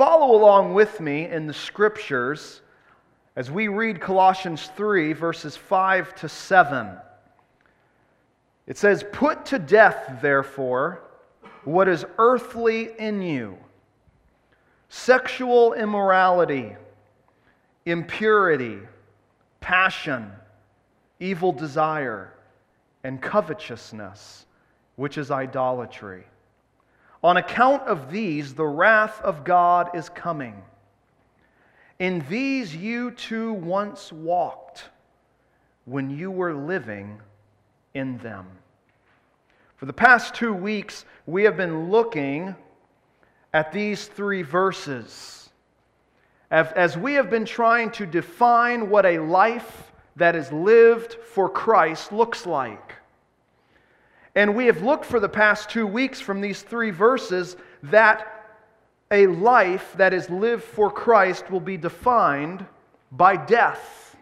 Follow along with me in the Scriptures as we read Colossians 3, verses 5 to 7. It says, "Put to death, therefore, what is earthly in you: sexual immorality, impurity, passion, evil desire, and covetousness, which is idolatry. On account of these, the wrath of God is coming. In these you too once walked when you were living in them." For the past 2 weeks, we have been looking at these three verses as we have been trying to define what a life that is lived for Christ looks like. And we have looked for the past 2 weeks from these three verses that a life that is lived for Christ will be defined by death.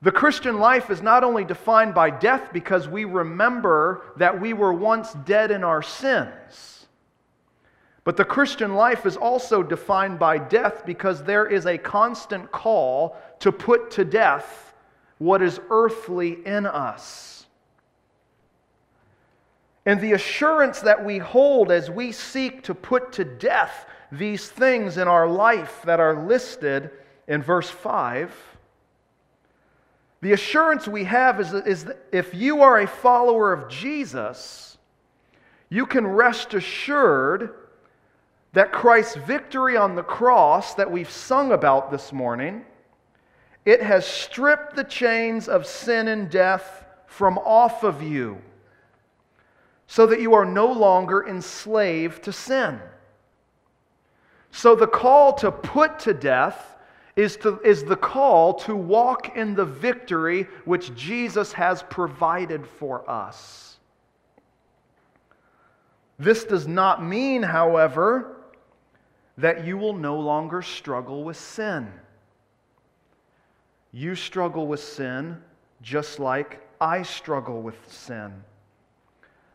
The Christian life is not only defined by death because we remember that we were once dead in our sins, but the Christian life is also defined by death because there is a constant call to put to death what is earthly in us. And the assurance that we hold as we seek to put to death these things in our life that are listed in verse 5, the assurance we have is that if you are a follower of Jesus, you can rest assured that Christ's victory on the cross that we've sung about this morning, it has stripped the chains of sin and death from off of you, so that you are no longer enslaved to sin. So the call to put to death is the call to walk in the victory which Jesus has provided for us. This does not mean, however, that you will no longer struggle with sin. You struggle with sin just like I struggle with sin.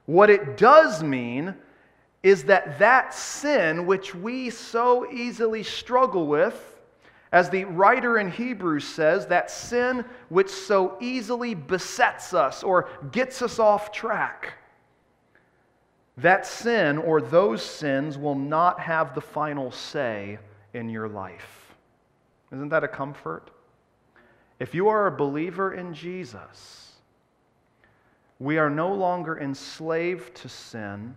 What it does mean is that that sin which we so easily struggle with, as the writer in Hebrews says, that sin which so easily besets us or gets us off track, that sin or those sins will not have the final say in your life. Isn't that a comfort? If you are a believer in Jesus, we are no longer enslaved to sin,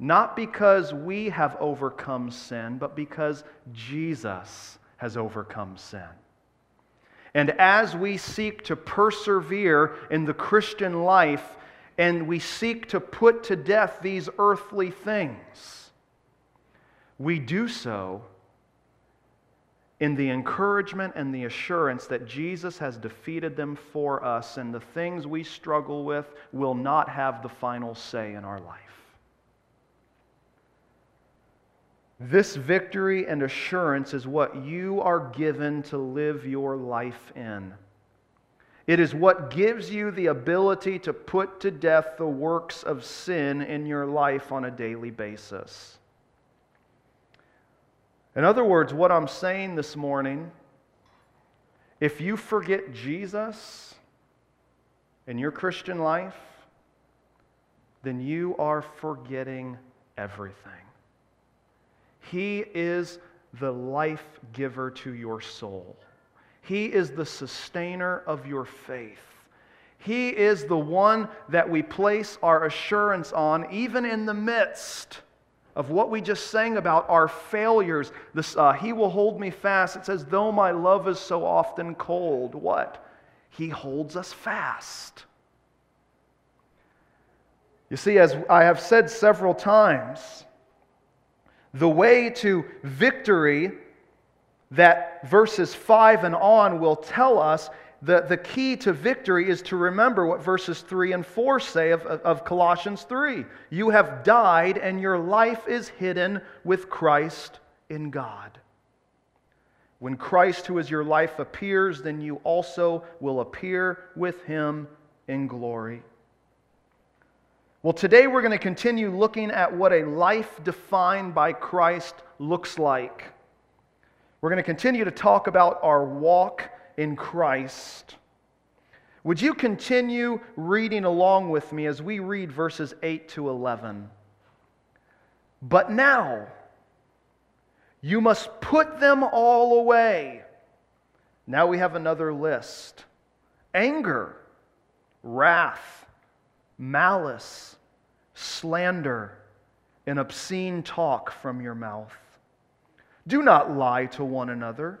not because we have overcome sin, but because Jesus has overcome sin. And as we seek to persevere in the Christian life, and we seek to put to death these earthly things, we do so in the encouragement and the assurance that Jesus has defeated them for us, and the things we struggle with will not have the final say in our life. This victory and assurance is what you are given to live your life in. It is what gives you the ability to put to death the works of sin in your life on a daily basis. In other words, what I'm saying this morning, if you forget Jesus in your Christian life, then you are forgetting everything. He is the life giver to your soul. He is the sustainer of your faith. He is the one that we place our assurance on, even in the midst of what we just sang about, our failures. He will hold me fast. It says, though my love is so often cold, what? He holds us fast. You see, as I have said several times, the way to victory that verses 5 and on will tell us, the key to victory is to remember what verses 3 and 4 say of Colossians 3. You have died and your life is hidden with Christ in God. When Christ, who is your life, appears, then you also will appear with Him in glory. Well, today we're going to continue looking at what a life defined by Christ looks like. We're going to continue to talk about our walk in Christ. Would you continue reading along with me as we read verses 8 to 11? But now, you must put them all away. Now we have another list. Anger, wrath, malice, slander, and obscene talk from your mouth. Do not lie to one another,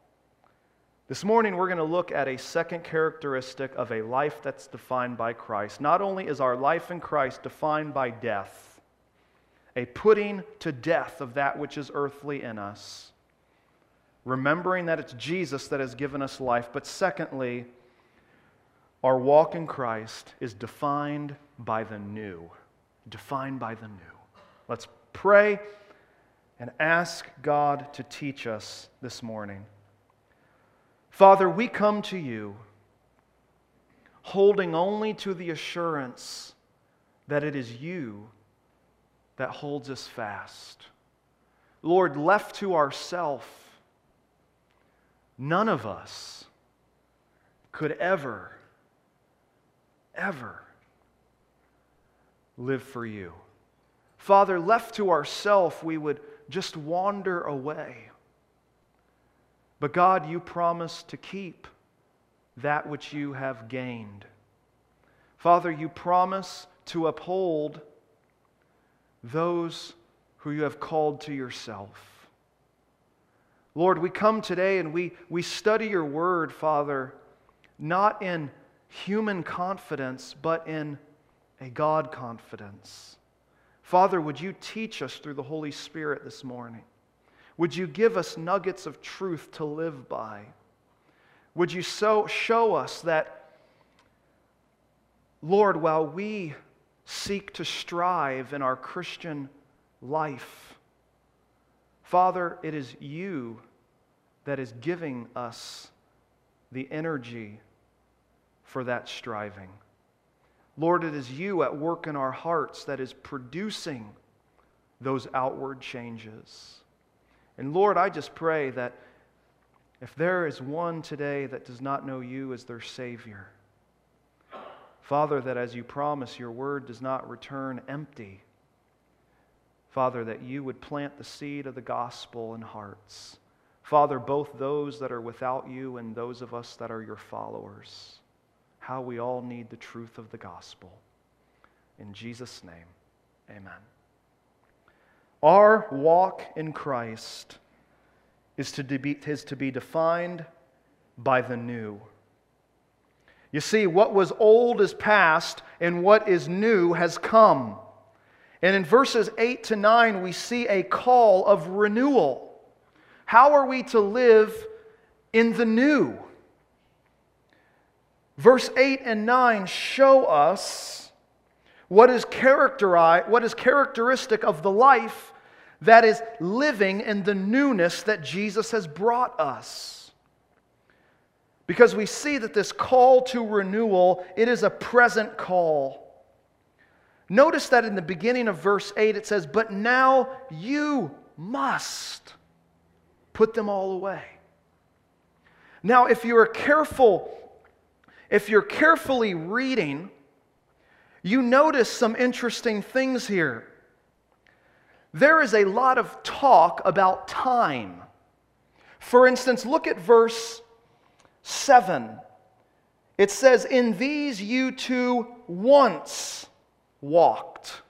This morning we're going to look at a second characteristic of a life that's defined by Christ. Not only is our life in Christ defined by death, a putting to death of that which is earthly in us, remembering that it's Jesus that has given us life. But secondly, our walk in Christ is defined by the new. Defined by the new. Let's pray and ask God to teach us this morning. Father, we come to you holding only to the assurance that it is you that holds us fast. Lord, left to ourselves, none of us could ever live for you. Father, left to ourselves, we would just wander away. But God, you promise to keep that which you have gained. Father, you promise to uphold those who you have called to yourself. Lord, we come today and we study your word, Father, not in human confidence, but in a God confidence. Father, would you teach us through the Holy Spirit this morning? Would you give us nuggets of truth to live by? Would you show us that, Lord, while we seek to strive in our Christian life, Father, it is you that is giving us the energy for that striving. Lord, it is you at work in our hearts that is producing those outward changes. And Lord, I just pray that if there is one today that does not know you as their Savior, Father, that as you promise, your word does not return empty. Father, that you would plant the seed of the gospel in hearts. Father, both those that are without you and those of us that are your followers. How we all need the truth of the gospel. In Jesus' name, amen. Our walk in Christ is to be defined by the new. You see, what was old is past, and what is new has come. And in verses 8 to 9, we see a call of renewal. How are we to live in the new? Verse 8 and 9 show us what is characteristic of the life that is living in the newness that Jesus has brought us. Because we see that this call to renewal, it is a present call. Notice that in the beginning of verse 8 it says, but now you must put them all away. Now if you're carefully reading, you notice some interesting things here. There is a lot of talk about time. For instance, look at verse 7. It says, in these you too once walked.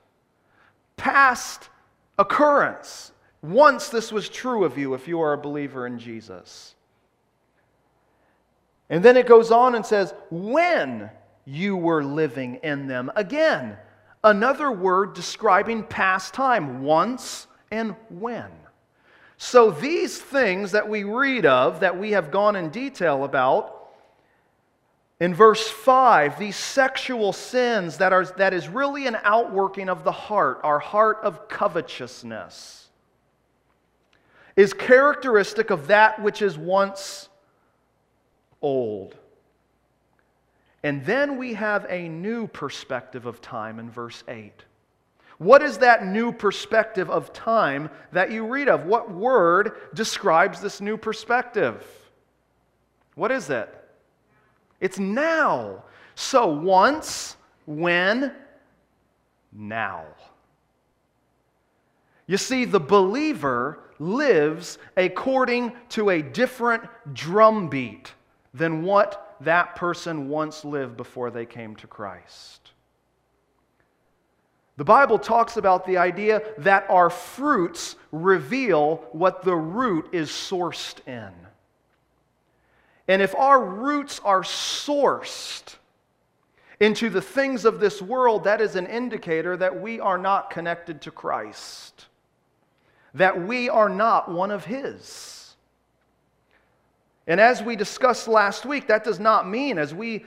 Past occurrence. Once this was true of you if you are a believer in Jesus. And then it goes on and says, when you were living in them. Again, another word describing past time, once and when. So these things that we read of, that we have gone in detail about, in verse 5, these sexual sins that is really an outworking of the heart, our heart of covetousness, is characteristic of that which is once old. And then we have a new perspective of time in verse 8. What is that new perspective of time that you read of? What word describes this new perspective? What is it? It's now. So once, when, now. You see, the believer lives according to a different drumbeat than what that person once lived before they came to Christ. The Bible talks about the idea that our fruits reveal what the root is sourced in. And if our roots are sourced into the things of this world, that is an indicator that we are not connected to Christ, that we are not one of His. And as we discussed last week, that does not mean, as we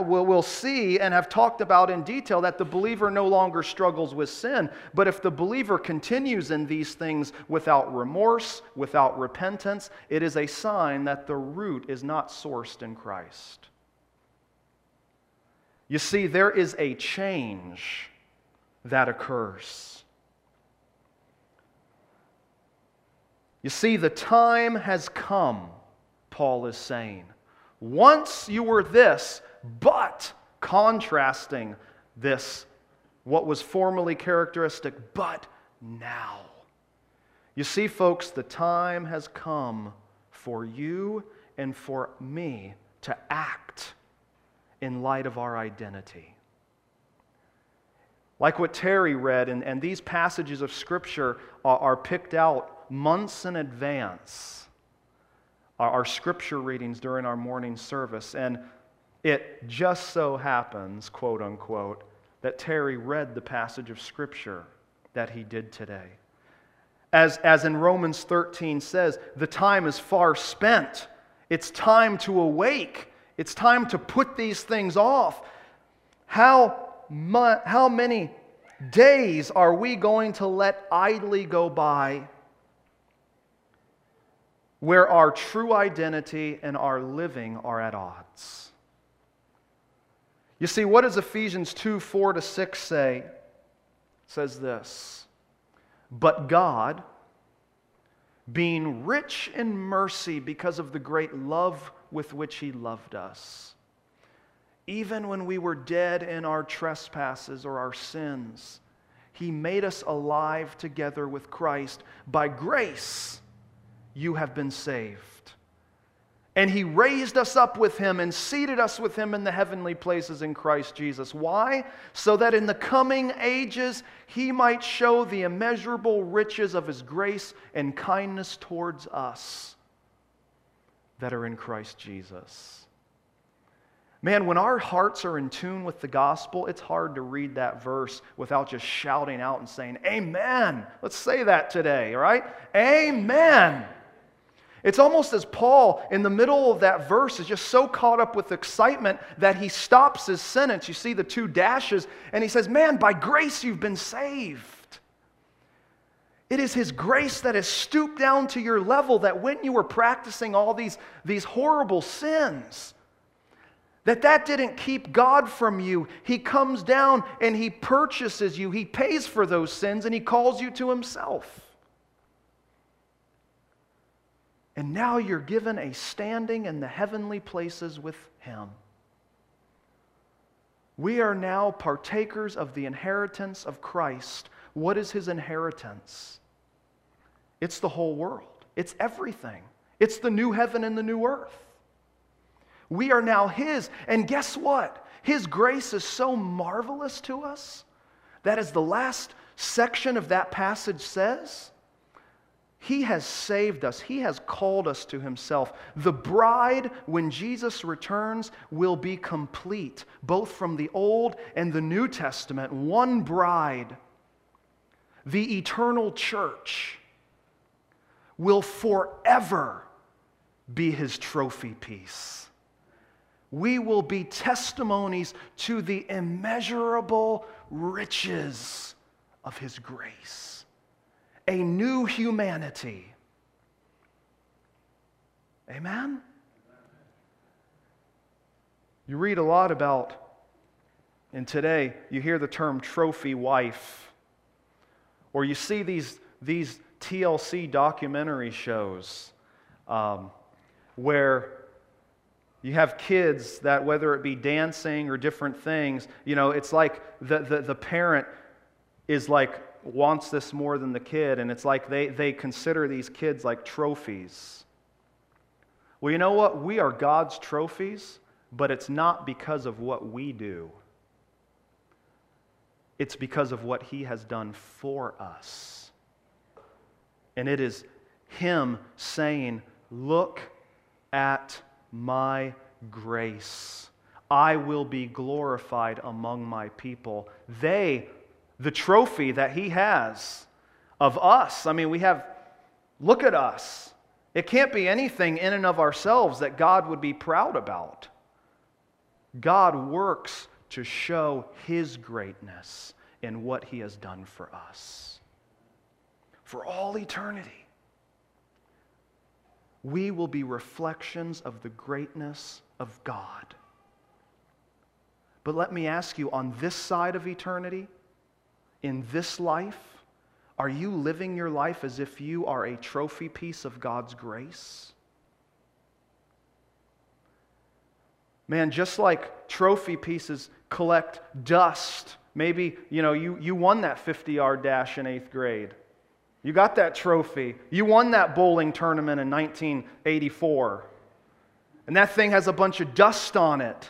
will see and have talked about in detail, that the believer no longer struggles with sin. But if the believer continues in these things without remorse, without repentance, it is a sign that the root is not sourced in Christ. You see, there is a change that occurs. You see, the time has come, Paul is saying. Once you were this, but contrasting this, what was formerly characteristic, but now. You see, folks, the time has come for you and for me to act in light of our identity. Like what Terry read, and these passages of Scripture are picked out months in advance, our Scripture readings during our morning service, and it just so happens, quote unquote, that Terry read the passage of Scripture that he did today. As in Romans 13 says, the time is far spent. It's time to awake. It's time to put these things off. How many days are we going to let idly go by where our true identity and our living are at odds? You see, what does Ephesians 2:4-6 say? It says this, "But God, being rich in mercy because of the great love with which He loved us, even when we were dead in our trespasses or our sins, He made us alive together with Christ. By grace you have been saved. And He raised us up with Him and seated us with Him in the heavenly places in Christ Jesus." Why? "So that in the coming ages He might show the immeasurable riches of His grace and kindness towards us that are in Christ Jesus." Man, when our hearts are in tune with the gospel, it's hard to read that verse without just shouting out and saying, "Amen." Let's say that today, all right? Amen. It's almost as Paul, in the middle of that verse, is just so caught up with excitement that he stops his sentence. You see the two dashes, and he says, "Man, by grace you've been saved." It is His grace that has stooped down to your level, that when you were practicing all these horrible sins, that didn't keep God from you. He comes down and He purchases you. He pays for those sins and He calls you to Himself. And now you're given a standing in the heavenly places with Him. We are now partakers of the inheritance of Christ. What is His inheritance? It's the whole world. It's everything. It's the new heaven and the new earth. We are now His. And guess what? His grace is so marvelous to us that, as the last section of that passage says, He has saved us. He has called us to himself. The bride, when Jesus returns, will be complete, both from the Old and the New Testament. One bride, the eternal church, will forever be his trophy piece. We will be testimonies to the immeasurable riches of his grace. A new humanity. Amen? You read a lot about, and today you hear the term trophy wife, or you see these TLC documentary shows where you have kids that, whether it be dancing or different things, you know, it's like the parent is like, wants this more than the kid, and it's like they consider these kids like trophies. Well, you know what? We are God's trophies, but it's not because of what we do. It's because of what He has done for us. And it is Him saying, "Look at my grace. I will be glorified among my people." The trophy that He has of us. I mean, we have, look at us. It can't be anything in and of ourselves that God would be proud about. God works to show His greatness in what He has done for us. For all eternity, we will be reflections of the greatness of God. But let me ask you, on this side of eternity, in this life, are you living your life as if you are a trophy piece of God's grace? Man, just like trophy pieces collect dust. Maybe, you know, you won that 50-yard dash in 8th grade. You got that trophy. You won that bowling tournament in 1984. And that thing has a bunch of dust on it.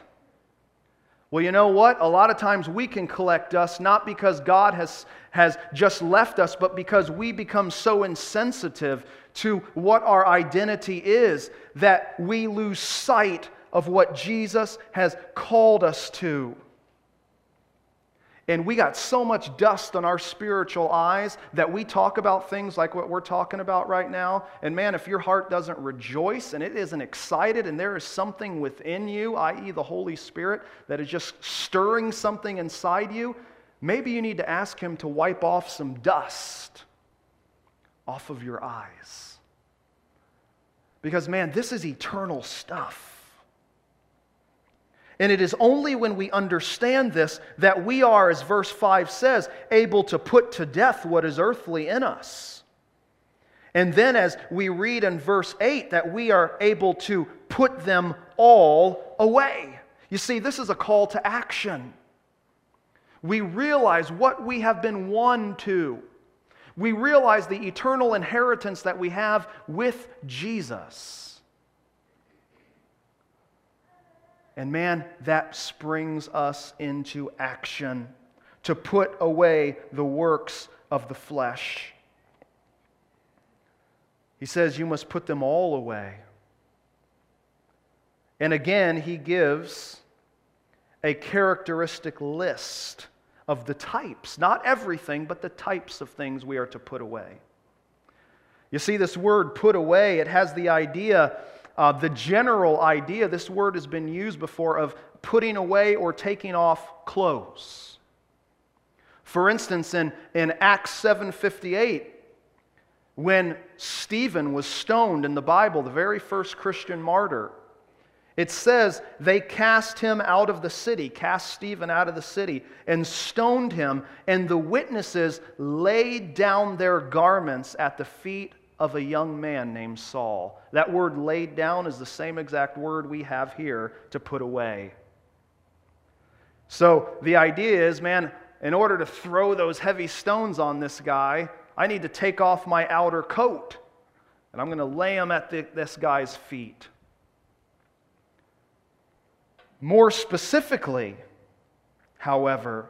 Well, you know what? A lot of times we can collect dust, not because God has just left us, but because we become so insensitive to what our identity is that we lose sight of what Jesus has called us to. And we got so much dust on our spiritual eyes that we talk about things like what we're talking about right now. And man, if your heart doesn't rejoice and it isn't excited and there is something within you, i.e. the Holy Spirit, that is just stirring something inside you, maybe you need to ask Him to wipe off some dust off of your eyes. Because man, this is eternal stuff. And it is only when we understand this that we are, as verse 5 says, able to put to death what is earthly in us. And then as we read in verse 8, that we are able to put them all away. You see, this is a call to action. We realize what we have been won to. We realize the eternal inheritance that we have with Jesus. And man, that springs us into action to put away the works of the flesh. He says you must put them all away. And again, he gives a characteristic list of the types, not everything, but the types of things we are to put away. You see, this word put away, it has the idea, the general idea, this word has been used before, of putting away or taking off clothes. For instance, in Acts 7:58, when Stephen was stoned in the Bible, the very first Christian martyr, it says they cast him out of the city, cast Stephen out of the city, and stoned him, and the witnesses laid down their garments at the feet of a young man named Saul. That word laid down is the same exact word we have here to put away. So the idea is, man, in order to throw those heavy stones on this guy, I need to take off my outer coat, and I'm going to lay him at this guy's feet. More specifically, however,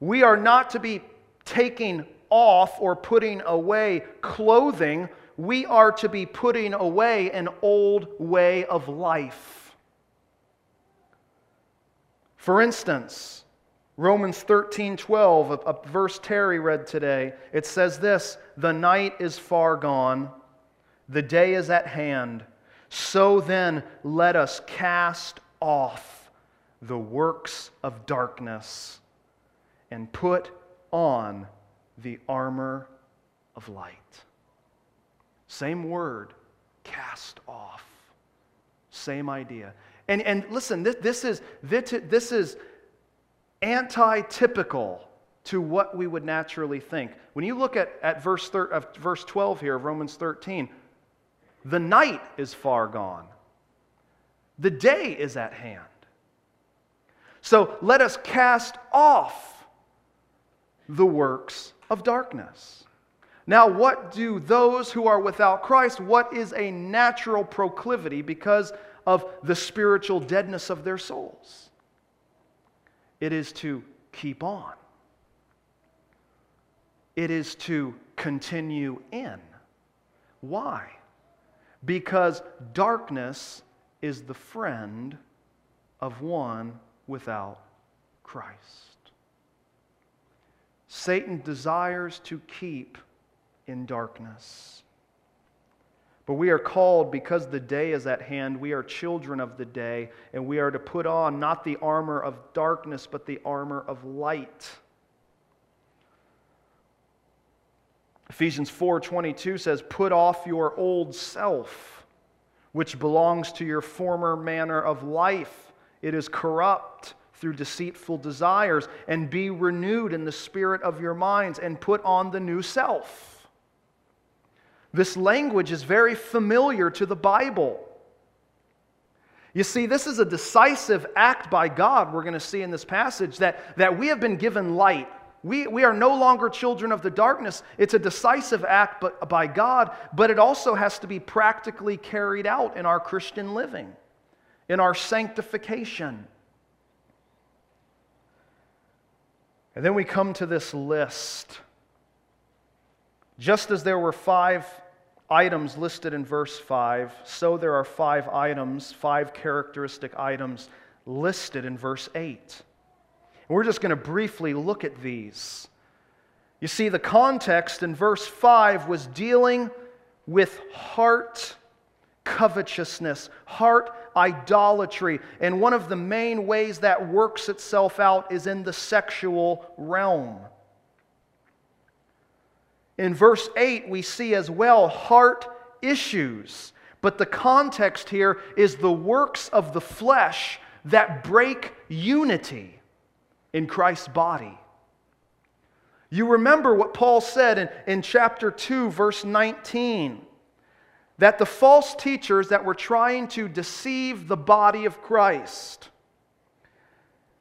we are not to be taking off or putting away clothing, we are to be putting away an old way of life. For instance, Romans 13:12, a verse Terry read today, it says this, "The night is far gone, the day is at hand. So then, let us cast off the works of darkness and put on the armor of light." Same word, cast off. Same idea. And listen, this is anti-typical to what we would naturally think. When you look at verse 12 here of Romans 13, the night is far gone. The day is at hand. So let us cast off the works of darkness. Now, what do those who are without Christ, what is a natural proclivity because of the spiritual deadness of their souls? It is to keep on. It is to continue in. Why? Because darkness is the friend of one without Christ. Satan desires to keep in darkness. But we are called, because the day is at hand, we are children of the day, and we are to put on not the armor of darkness, but the armor of light. Ephesians 4:22 says, "Put off your old self, which belongs to your former manner of life. It is corrupt through deceitful desires, and be renewed in the spirit of your minds, and put on the new self." This language is very familiar to the Bible. You see, this is a decisive act by God, we're going to see in this passage, that we have been given light. We are no longer children of the darkness. It's a decisive act by God, but it also has to be practically carried out in our Christian living, in our sanctification. And then we come to this list. Just as there were 5 items listed in verse 5, so there are 5 items, 5 characteristic items listed in verse 8. We're just going to briefly look at these. You see, the context in verse 5 was dealing with heart covetousness, heart idolatry. And one of the main ways that works itself out is in the sexual realm. In verse 8, we see as well heart issues. But the context here is the works of the flesh that break unity in Christ's body. You remember what Paul said in chapter 2, verse 19, that the false teachers that were trying to deceive the body of Christ,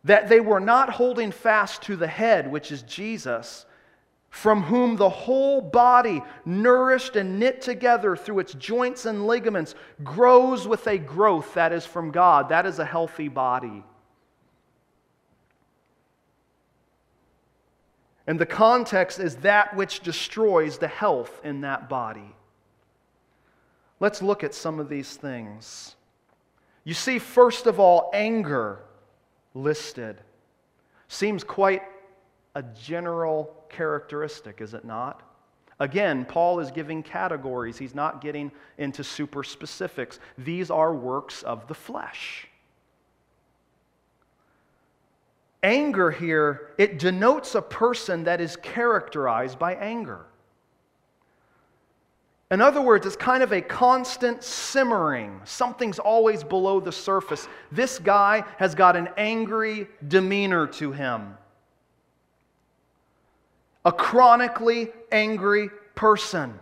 that they were not holding fast to the head, which is Jesus, from whom the whole body, nourished and knit together through its joints and ligaments, grows with a growth that is from God. That is a healthy body. And the context is that which destroys the health in that body. Let's look at some of these things. You see, first of all, anger listed. Seems quite a general characteristic, is it not? Again, Paul is giving categories. He's not getting into super specifics. These are works of the flesh. Anger here, it denotes a person that is characterized by anger. In other words, it's kind of a constant simmering. Something's always below the surface. This guy has got an angry demeanor to him. A chronically angry person.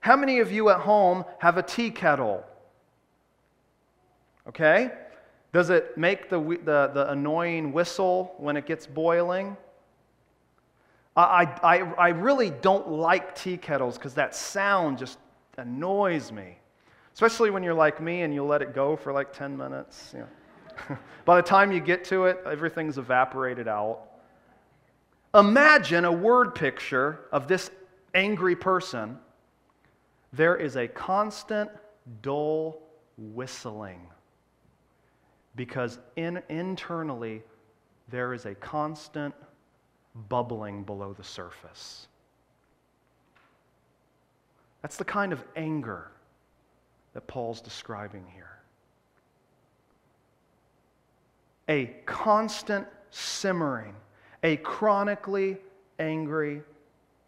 How many of you at home have a tea kettle? Okay? Does it make the annoying whistle when it gets boiling? I really don't like tea kettles because that sound just annoys me. Especially when you're like me and you'll let it go for like 10 minutes. You know. By the time you get to it, everything's evaporated out. Imagine a word picture of this angry person. There is a constant, dull whistling because internally there is a constant bubbling below the surface. That's the kind of anger that Paul's describing here. A constant simmering, a chronically angry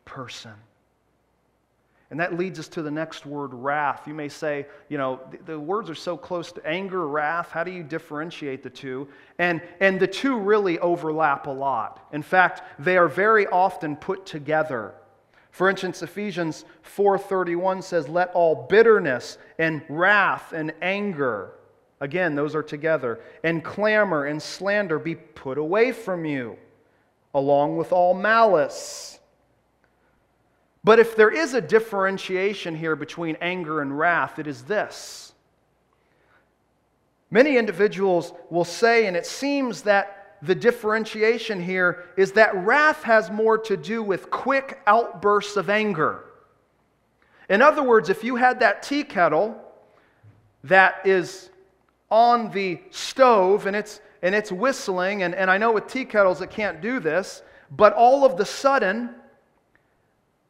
person. And that leads us to the next word, wrath. You may say, you know, the words are so close to anger, wrath. How do you differentiate the two? And the two really overlap a lot. In fact, they are very often put together. For instance, Ephesians 4:31 says, "Let all bitterness and wrath and anger," again, those are together, "and clamor and slander be put away from you, along with all malice." But if there is a differentiation here between anger and wrath, it is this. Many individuals will say, and it seems that the differentiation here is that wrath has more to do with quick outbursts of anger. In other words, if you had that tea kettle that is on the stove and it's whistling, and I know with tea kettles it can't do this, but all of the sudden,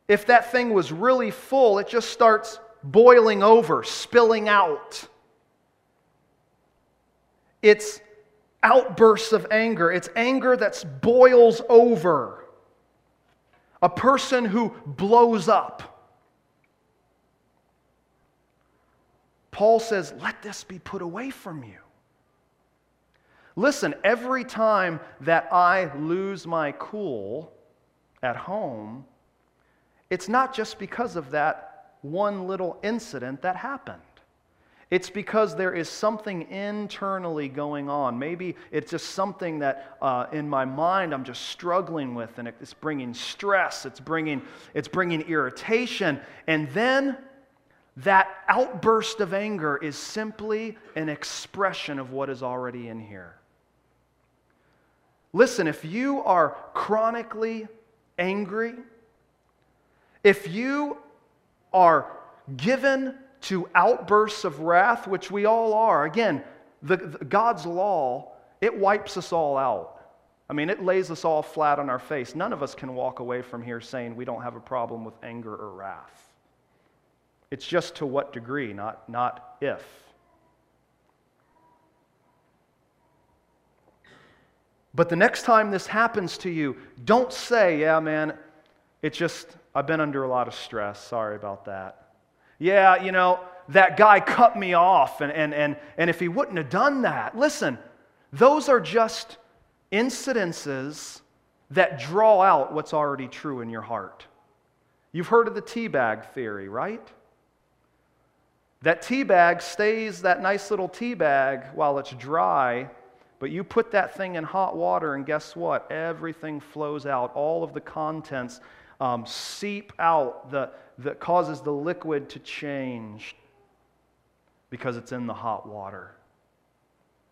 if that thing was really full, it just starts boiling over, spilling out. It's outbursts of anger. It's anger that boils over. A person who blows up. Paul says, let this be put away from you. Listen, every time that I lose my cool at home, it's not just because of that one little incident that happened. It's because there is something internally going on. Maybe it's just something that in my mind I'm just struggling with, and it's bringing stress, it's bringing irritation. And then that outburst of anger is simply an expression of what is already in here. Listen, if you are chronically angry, if you are given to outbursts of wrath, which we all are, again, God's law, it wipes us all out. I mean, it lays us all flat on our face. None of us can walk away from here saying we don't have a problem with anger or wrath. It's just to what degree, not if. But the next time this happens to you, don't say, yeah, man, it's just, I've been under a lot of stress. Sorry about that. Yeah, you know, that guy cut me off, and if he wouldn't have done that. Listen, those are just incidences that draw out what's already true in your heart. You've heard of the teabag theory, right? That teabag stays that nice little teabag while it's dry, but you put that thing in hot water, and guess what? Everything flows out, all of the contents seep out, that causes the liquid to change because it's in the hot water.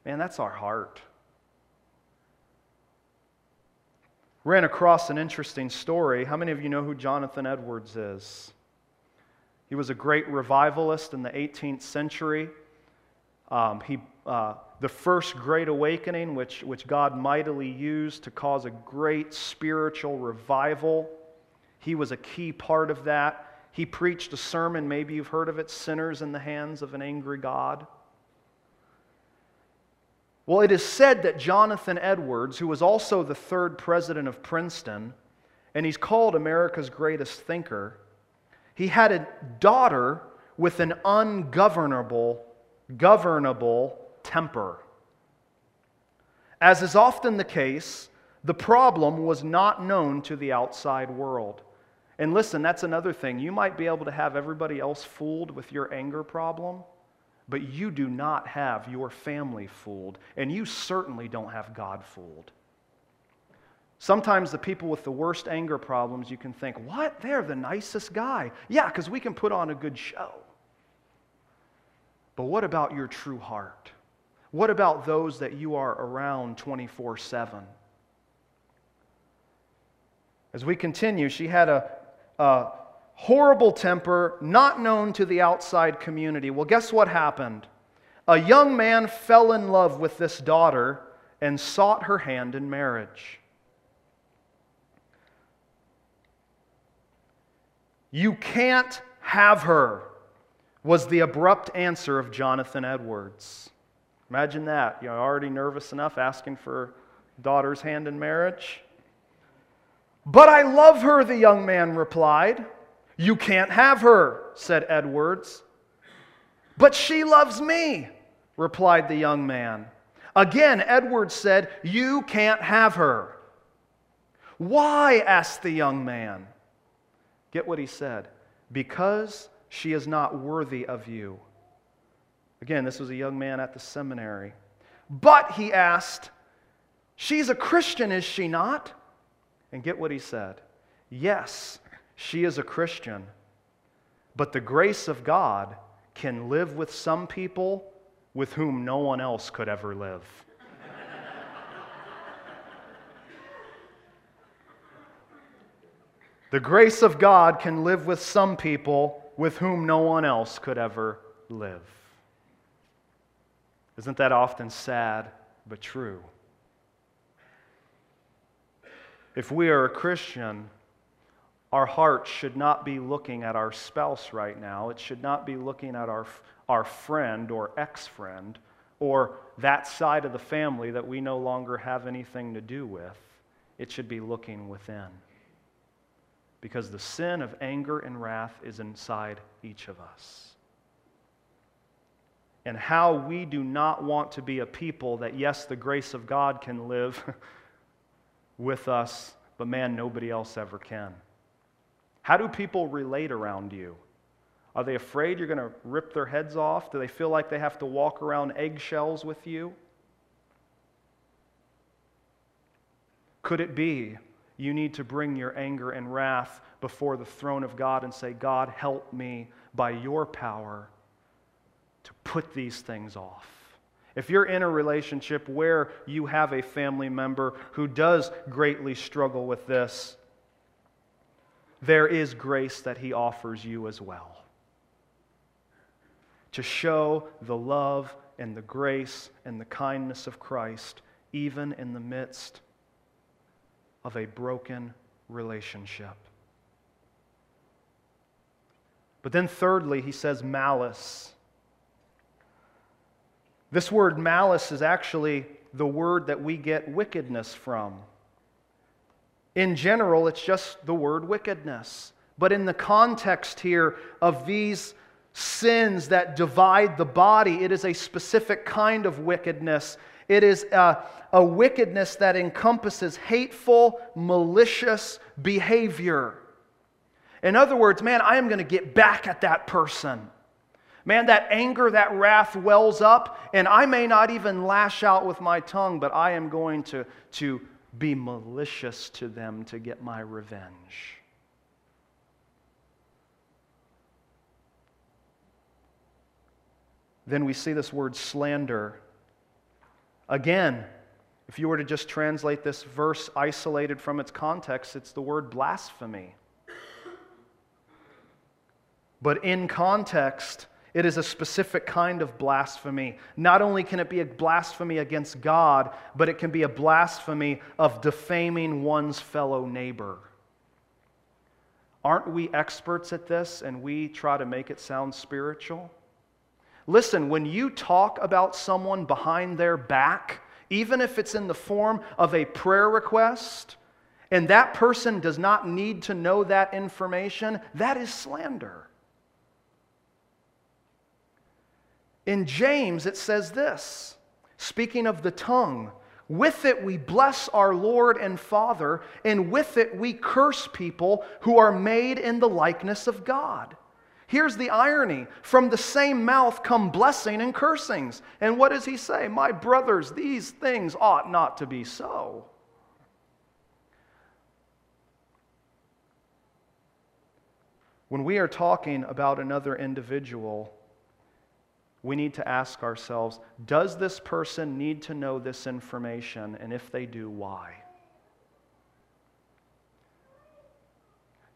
Man, that's our heart. Ran across an interesting story. How many of you know who Jonathan Edwards is? He was a great revivalist in the 18th century. The first Great Awakening, which God mightily used to cause a great spiritual revival. He was a key part of that. He preached a sermon, maybe you've heard of it, Sinners in the Hands of an Angry God. Well, it is said that Jonathan Edwards, who was also the third president of Princeton, and he's called America's greatest thinker, he had a daughter with an ungovernable temper. As is often the case, the problem was not known to the outside world. And listen, that's another thing. You might be able to have everybody else fooled with your anger problem, but you do not have your family fooled, and you certainly don't have God fooled. Sometimes the people with the worst anger problems, you can think, what? They're the nicest guy. Yeah, because we can put on a good show. But what about your true heart? What about those that you are around 24/7? As we continue, she had a horrible temper, not known to the outside community. Well, guess what happened? A young man fell in love with this daughter and sought her hand in marriage. "You can't have her," was the abrupt answer of Jonathan Edwards. Imagine that. You're already nervous enough asking for daughter's hand in marriage. "But I love her," the young man replied. "You can't have her," said Edwards. "But she loves me," replied the young man. Again, Edwards said, "You can't have her." "Why?" asked the young man. Get what he said. "Because she is not worthy of you." Again, this was a young man at the seminary. "But," he asked, "she's a Christian, is she not?" And get what he said. "Yes, she is a Christian, but the grace of God can live with some people with whom no one else could ever live." The grace of God can live with some people with whom no one else could ever live. Isn't that often sad but true? If we are a Christian, our heart should not be looking at our spouse right now. It should not be looking at our friend or ex-friend or that side of the family that we no longer have anything to do with. It should be looking within. Because the sin of anger and wrath is inside each of us. And how we do not want to be a people that, yes, the grace of God can live with us, but man, nobody else ever can. How do people relate around you? Are they afraid you're going to rip their heads off? Do they feel like they have to walk around eggshells with you? Could it be you need to bring your anger and wrath before the throne of God and say, "God, help me by your power to put these things off"? If you're in a relationship where you have a family member who does greatly struggle with this, there is grace that he offers you as well to show the love and the grace and the kindness of Christ even in the midst of a broken relationship. But then thirdly, he says malice. This word malice is actually the word that we get wickedness from. In general, it's just the word wickedness. But in the context here of these sins that divide the body, it is a specific kind of wickedness. It is a wickedness that encompasses hateful, malicious behavior. In other words, man, I am going to get back at that person. Man, that anger, that wrath wells up, and I may not even lash out with my tongue, but I am going to be malicious to them to get my revenge. Then we see this word slander. Again, if you were to just translate this verse isolated from its context, it's the word blasphemy. But in context, it is a specific kind of blasphemy. Not only can it be a blasphemy against God, but it can be a blasphemy of defaming one's fellow neighbor. Aren't we experts at this, and we try to make it sound spiritual? Listen, when you talk about someone behind their back, even if it's in the form of a prayer request, and that person does not need to know that information, that is slander. In James, it says this, speaking of the tongue, "With it we bless our Lord and Father, and with it we curse people who are made in the likeness of God." Here's the irony. From the same mouth come blessing and cursings. And what does he say? "My brothers, these things ought not to be so." When we are talking about another individual, we need to ask ourselves, does this person need to know this information? And if they do, why?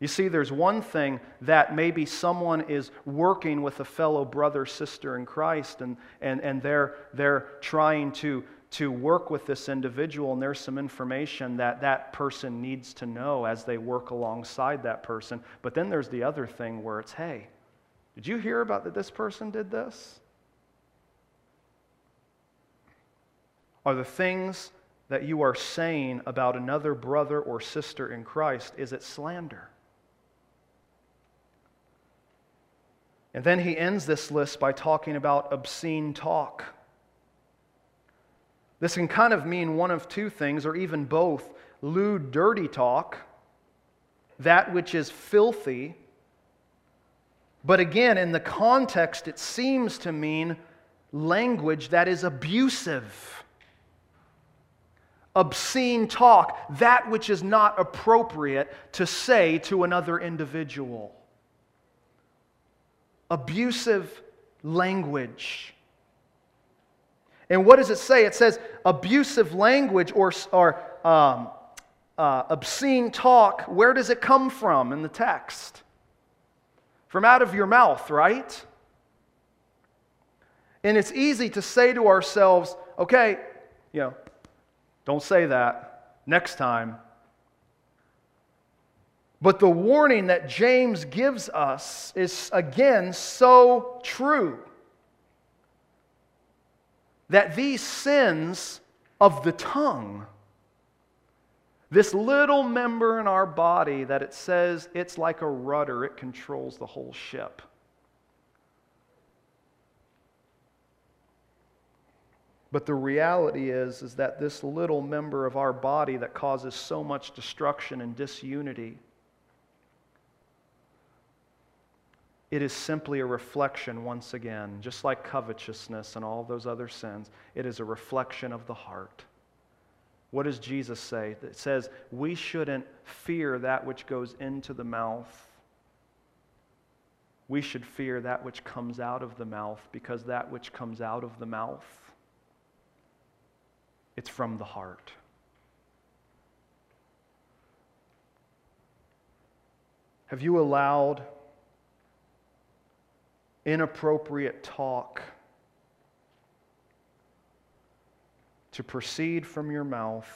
You see, there's one thing that maybe someone is working with a fellow brother, sister in Christ, and they're trying to work with this individual, and there's some information that person needs to know as they work alongside that person. But then there's the other thing where it's, hey, did you hear about that this person did this? Are the things that you are saying about another brother or sister in Christ, is it slander? And then he ends this list by talking about obscene talk. This can kind of mean one of two things, or even both. Lewd, dirty talk, that which is filthy. But again, in the context, it seems to mean language that is abusive. Obscene talk, that which is not appropriate to say to another individual. Abusive language. And what does it say? It says abusive language or obscene talk. Where does it come from in the text? From out of your mouth, right? And it's easy to say to ourselves, okay, you know, don't say that next time. But the warning that James gives us is, again, so true. That these sins of the tongue, this little member in our body that it says it's like a rudder, it controls the whole ship. But the reality is that this little member of our body that causes so much destruction and disunity, it is simply a reflection, once again, just like covetousness and all those other sins, it is a reflection of the heart. What does Jesus say? It says we shouldn't fear that which goes into the mouth. We should fear that which comes out of the mouth, because that which comes out of the mouth, it's from the heart. Have you allowed inappropriate talk to proceed from your mouth,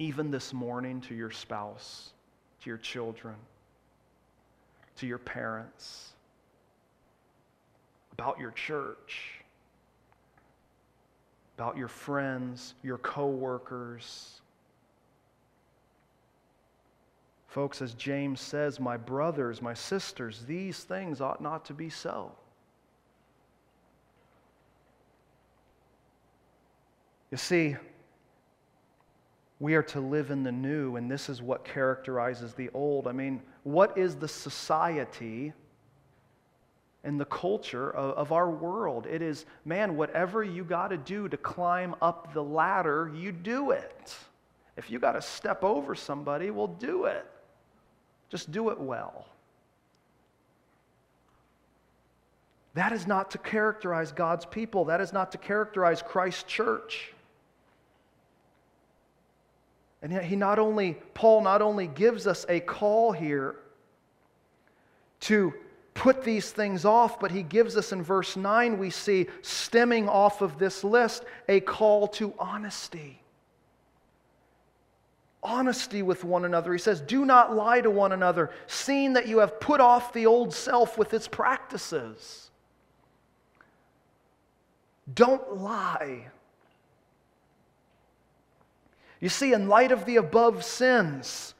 even this morning, to your spouse, to your children, to your parents, about your church, about your friends, your coworkers? Folks, as James says, my brothers, my sisters, these things ought not to be so. You see, we are to live in the new, and this is what characterizes the old. I mean, what is the society and the culture of our world? It is, man, whatever you got to do to climb up the ladder, you do it. If you got to step over somebody, well, do it. Just do it well. That is not to characterize God's people. That is not to characterize Christ's church. And yet Paul not only gives us a call here to put these things off, but he gives us in verse 9, we see, stemming off of this list, a call to honesty. Honesty with one another. He says, do not lie to one another, seeing that you have put off the old self with its practices. Don't lie. You see, in light of the above sins,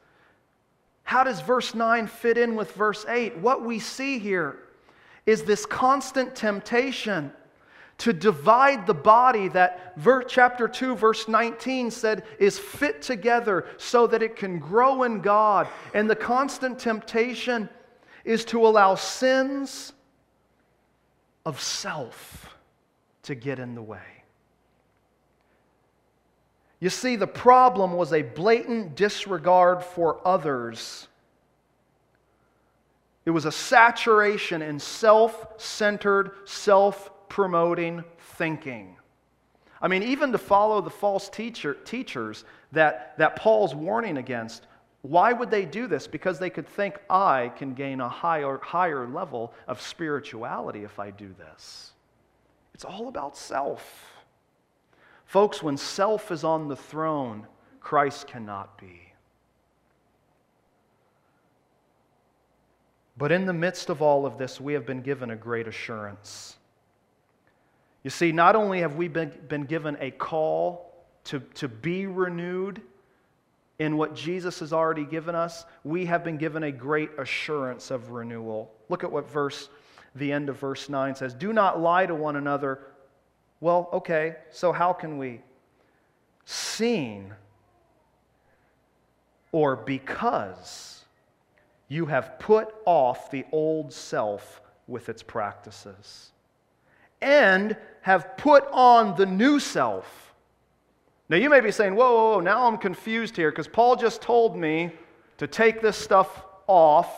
how does verse 9 fit in with verse 8? What we see here is this constant temptation to divide the body that chapter 2, verse 19 said is fit together so that it can grow in God. And the constant temptation is to allow sins of self to get in the way. You see, the problem was a blatant disregard for others. It was a saturation in self-centered, self-promoting thinking. I mean, even to follow the false teachers that Paul's warning against, Why would they do this? Because they could think, I can gain a higher level of spirituality if I do this. It's all about self. Folks, when self is on the throne, Christ cannot be. But in the midst of all of this, we have been given a great assurance. You see, not only have we been given a call to be renewed in what Jesus has already given us, we have been given a great assurance of renewal. Look at what the end of verse 9 says. Do not lie to one another. Well, okay, so how can we? Seeing, or because you have put off the old self with its practices and have put on the new self. Now you may be saying, whoa, now I'm confused here because Paul just told me to take this stuff off,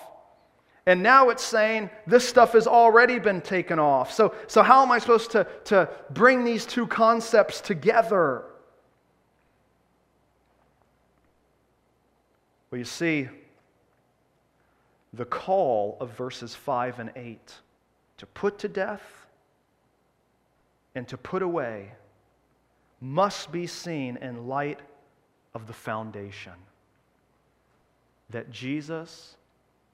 and now it's saying this stuff has already been taken off. So how am I supposed to bring these two concepts together? Well, you see, the call of verses 5 and 8 to put to death and to put away must be seen in light of the foundation that Jesus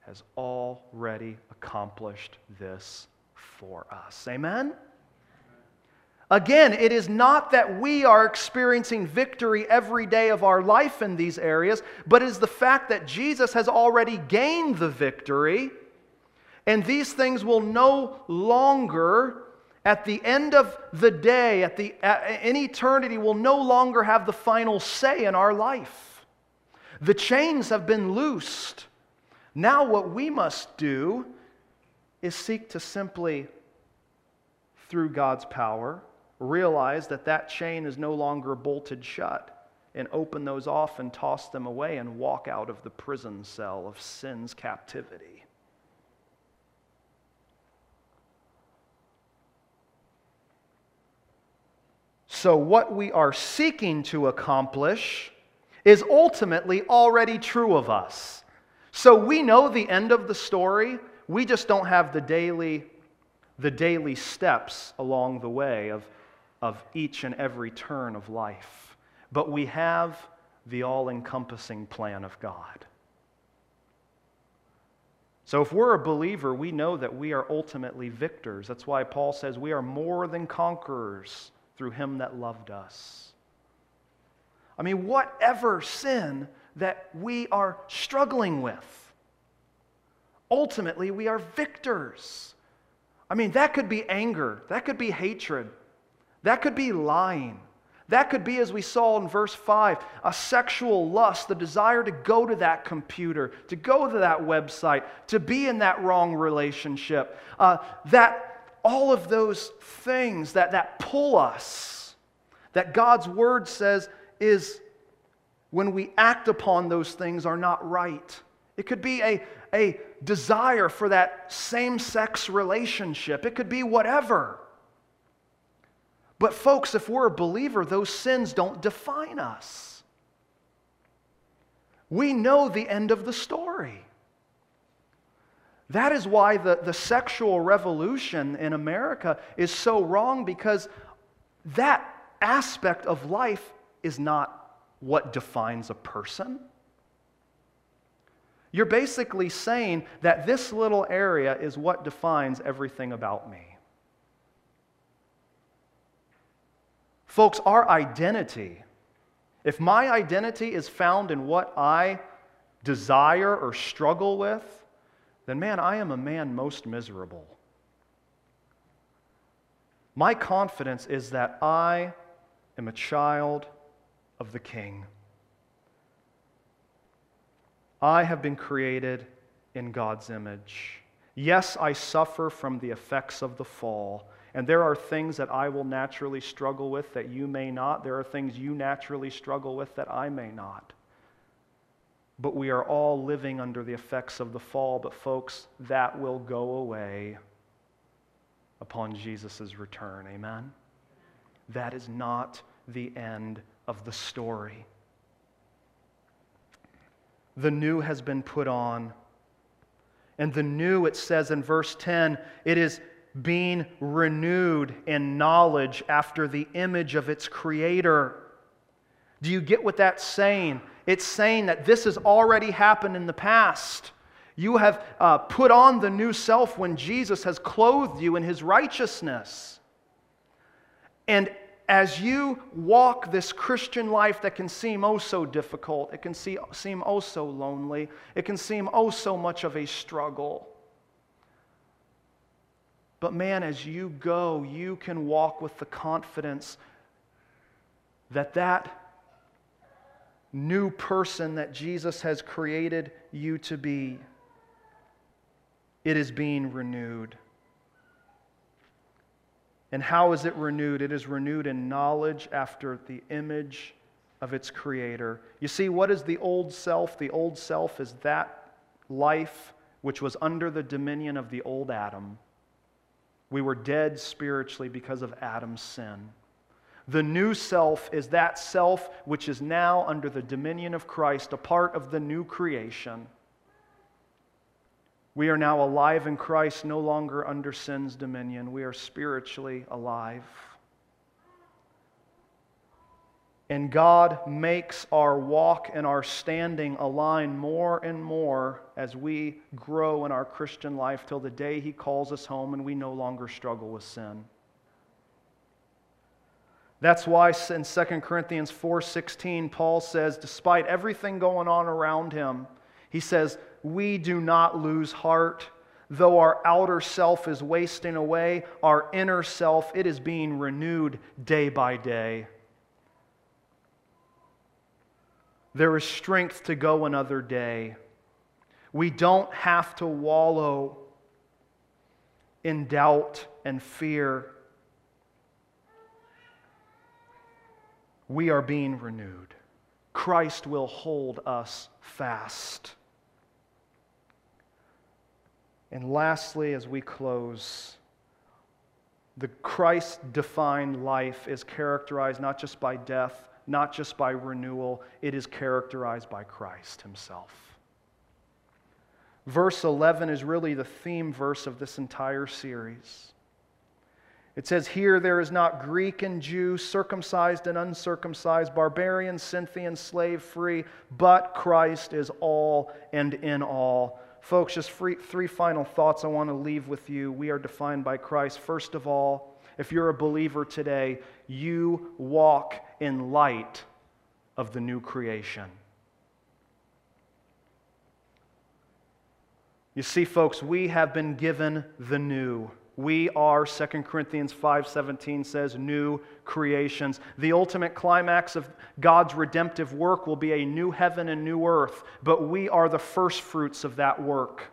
has already accomplished this for us. Amen? Again, it is not that we are experiencing victory every day of our life in these areas, but it is the fact that Jesus has already gained the victory, and these things will no longer, at the end of the day, in eternity, will no longer have the final say in our life. The chains have been loosed. Now what we must do is seek to simply, through God's power, realize that that chain is no longer bolted shut, and open those off and toss them away and walk out of the prison cell of sin's captivity. So what we are seeking to accomplish is ultimately already true of us. So we know the end of the story. We just don't have the daily steps along the way of each and every turn of life. But we have the all-encompassing plan of God. So if we're a believer, we know that we are ultimately victors. That's why Paul says we are more than conquerors through Him that loved us. I mean, whatever sin that we are struggling with, ultimately we are victors. I mean, that could be anger, that could be hatred, that could be lying, that could be, as we saw in verse 5, a sexual lust, the desire to go to that computer, to go to that website, to be in that wrong relationship, all of those things that pull us, that God's Word says is, when we act upon those things, are not right. It could be a desire for that same-sex relationship. It could be whatever. But folks, if we're a believer, those sins don't define us. We know the end of the story. That is why the sexual revolution in America is so wrong, because that aspect of life is not what defines a person. You're basically saying that this little area is what defines everything about me. Folks, our identity, if my identity is found in what I desire or struggle with, then man, I am a man most miserable. My confidence is that I am a child of the King. I have been created in God's image. Yes, I suffer from the effects of the fall, and there are things that I will naturally struggle with that you may not. There are things you naturally struggle with that I may not. But we are all living under the effects of the fall. But folks, that will go away upon Jesus' return. Amen? That is not the end of the story. the new has been put on. And the new, it says in verse 10, it is being renewed in knowledge after the image of its Creator. Do you get what that's saying? It's saying that this has already happened in the past. You have put on the new self when Jesus has clothed you in His righteousness. And as you walk this Christian life that can seem oh so difficult, it can seem oh so lonely, it can seem oh so much of a struggle. But man, as you go, you can walk with the confidence that that new person that Jesus has created you to be, it is being renewed. And how is it renewed? It is renewed in knowledge after the image of its Creator. You see, what is the old self? The old self is that life which was under the dominion of the old Adam. We were dead spiritually because of Adam's sin. The new self is that self which is now under the dominion of Christ, a part of the new creation. We are now alive in Christ, no longer under sin's dominion. We are spiritually alive. And God makes our walk and our standing align more and more as we grow in our Christian life till the day He calls us home and we no longer struggle with sin. That's why in 2 Corinthians 4:16, Paul says, despite everything going on around him, he says, we do not lose heart. Though our outer self is wasting away, our inner self, it is being renewed day by day. There is strength to go another day. We don't have to wallow in doubt and fear. We are being renewed. Christ will hold us fast. And lastly, as we close, the Christ-defined life is characterized not just by death, not just by renewal, it is characterized by Christ Himself. Verse 11 is really the theme verse of this entire series. It says, here there is not Greek and Jew, circumcised and uncircumcised, barbarian, Scythian, slave, free, but Christ is all and in all. Folks, just three final thoughts I want to leave with you. We are defined by Christ. First of all, if you're a believer today, you walk in light of the new creation. You see, folks, we have been given the new. We are, 2 Corinthians 5:17 says, new creations. The ultimate climax of God's redemptive work will be a new heaven and new earth, but we are the first fruits of that work.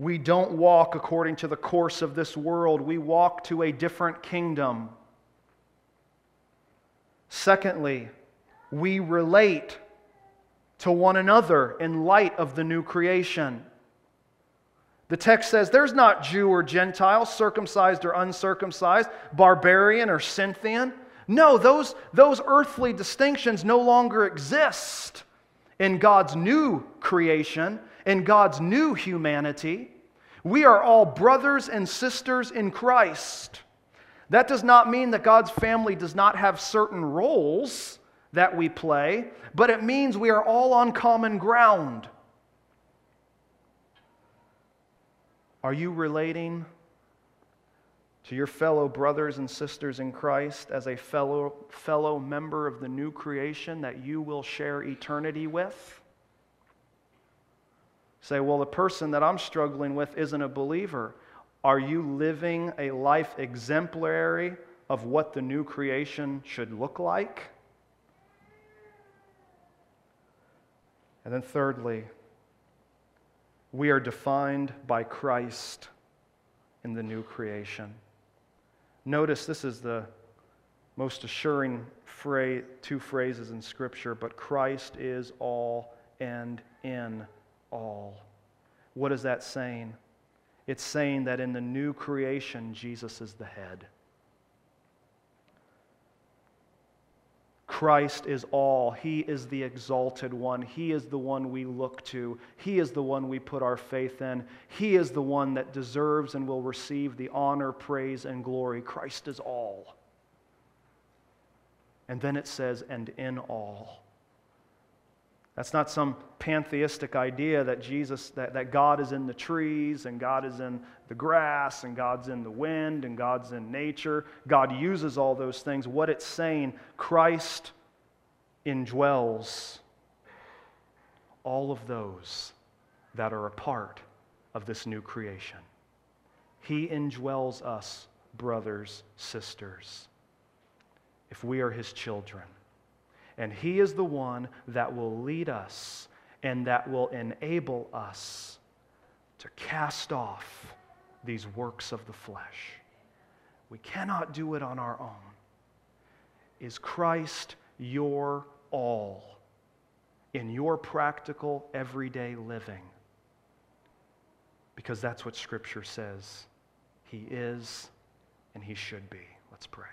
We don't walk according to the course of this world. We walk to a different kingdom. Secondly, we relate to one another in light of the new creation. The text says there's not Jew or Gentile, circumcised or uncircumcised, barbarian or Scythian. No, those earthly distinctions no longer exist in God's new creation. In God's new humanity, we are all brothers and sisters in Christ. That does not mean that God's family does not have certain roles that we play, but it means we are all on common ground. Are you relating to your fellow brothers and sisters in Christ as a fellow member of the new creation that you will share eternity with? Say, well, the person that I'm struggling with isn't a believer. Are you living a life exemplary of what the new creation should look like? And then thirdly, we are defined by Christ in the new creation. Notice this is the most assuring phrase, two phrases in Scripture, but Christ is all and in all. What is that saying? It's saying that in the new creation, Jesus is the head. Christ is all. He is the exalted one. He is the one we look to. He is the one we put our faith in. He is the one that deserves and will receive the honor, praise, and glory. Christ is all. And then it says, and in all. That's not some pantheistic idea that Jesus, that God is in the trees, and God is in the grass, and God's in the wind, and God's in nature. God uses all those things. What it's saying, Christ indwells all of those that are a part of this new creation. He indwells us, brothers, sisters, if we are His children. And He is the one that will lead us and that will enable us to cast off these works of the flesh. We cannot do it on our own. Is Christ your all in your practical, everyday living? Because that's what Scripture says He is and He should be. Let's pray.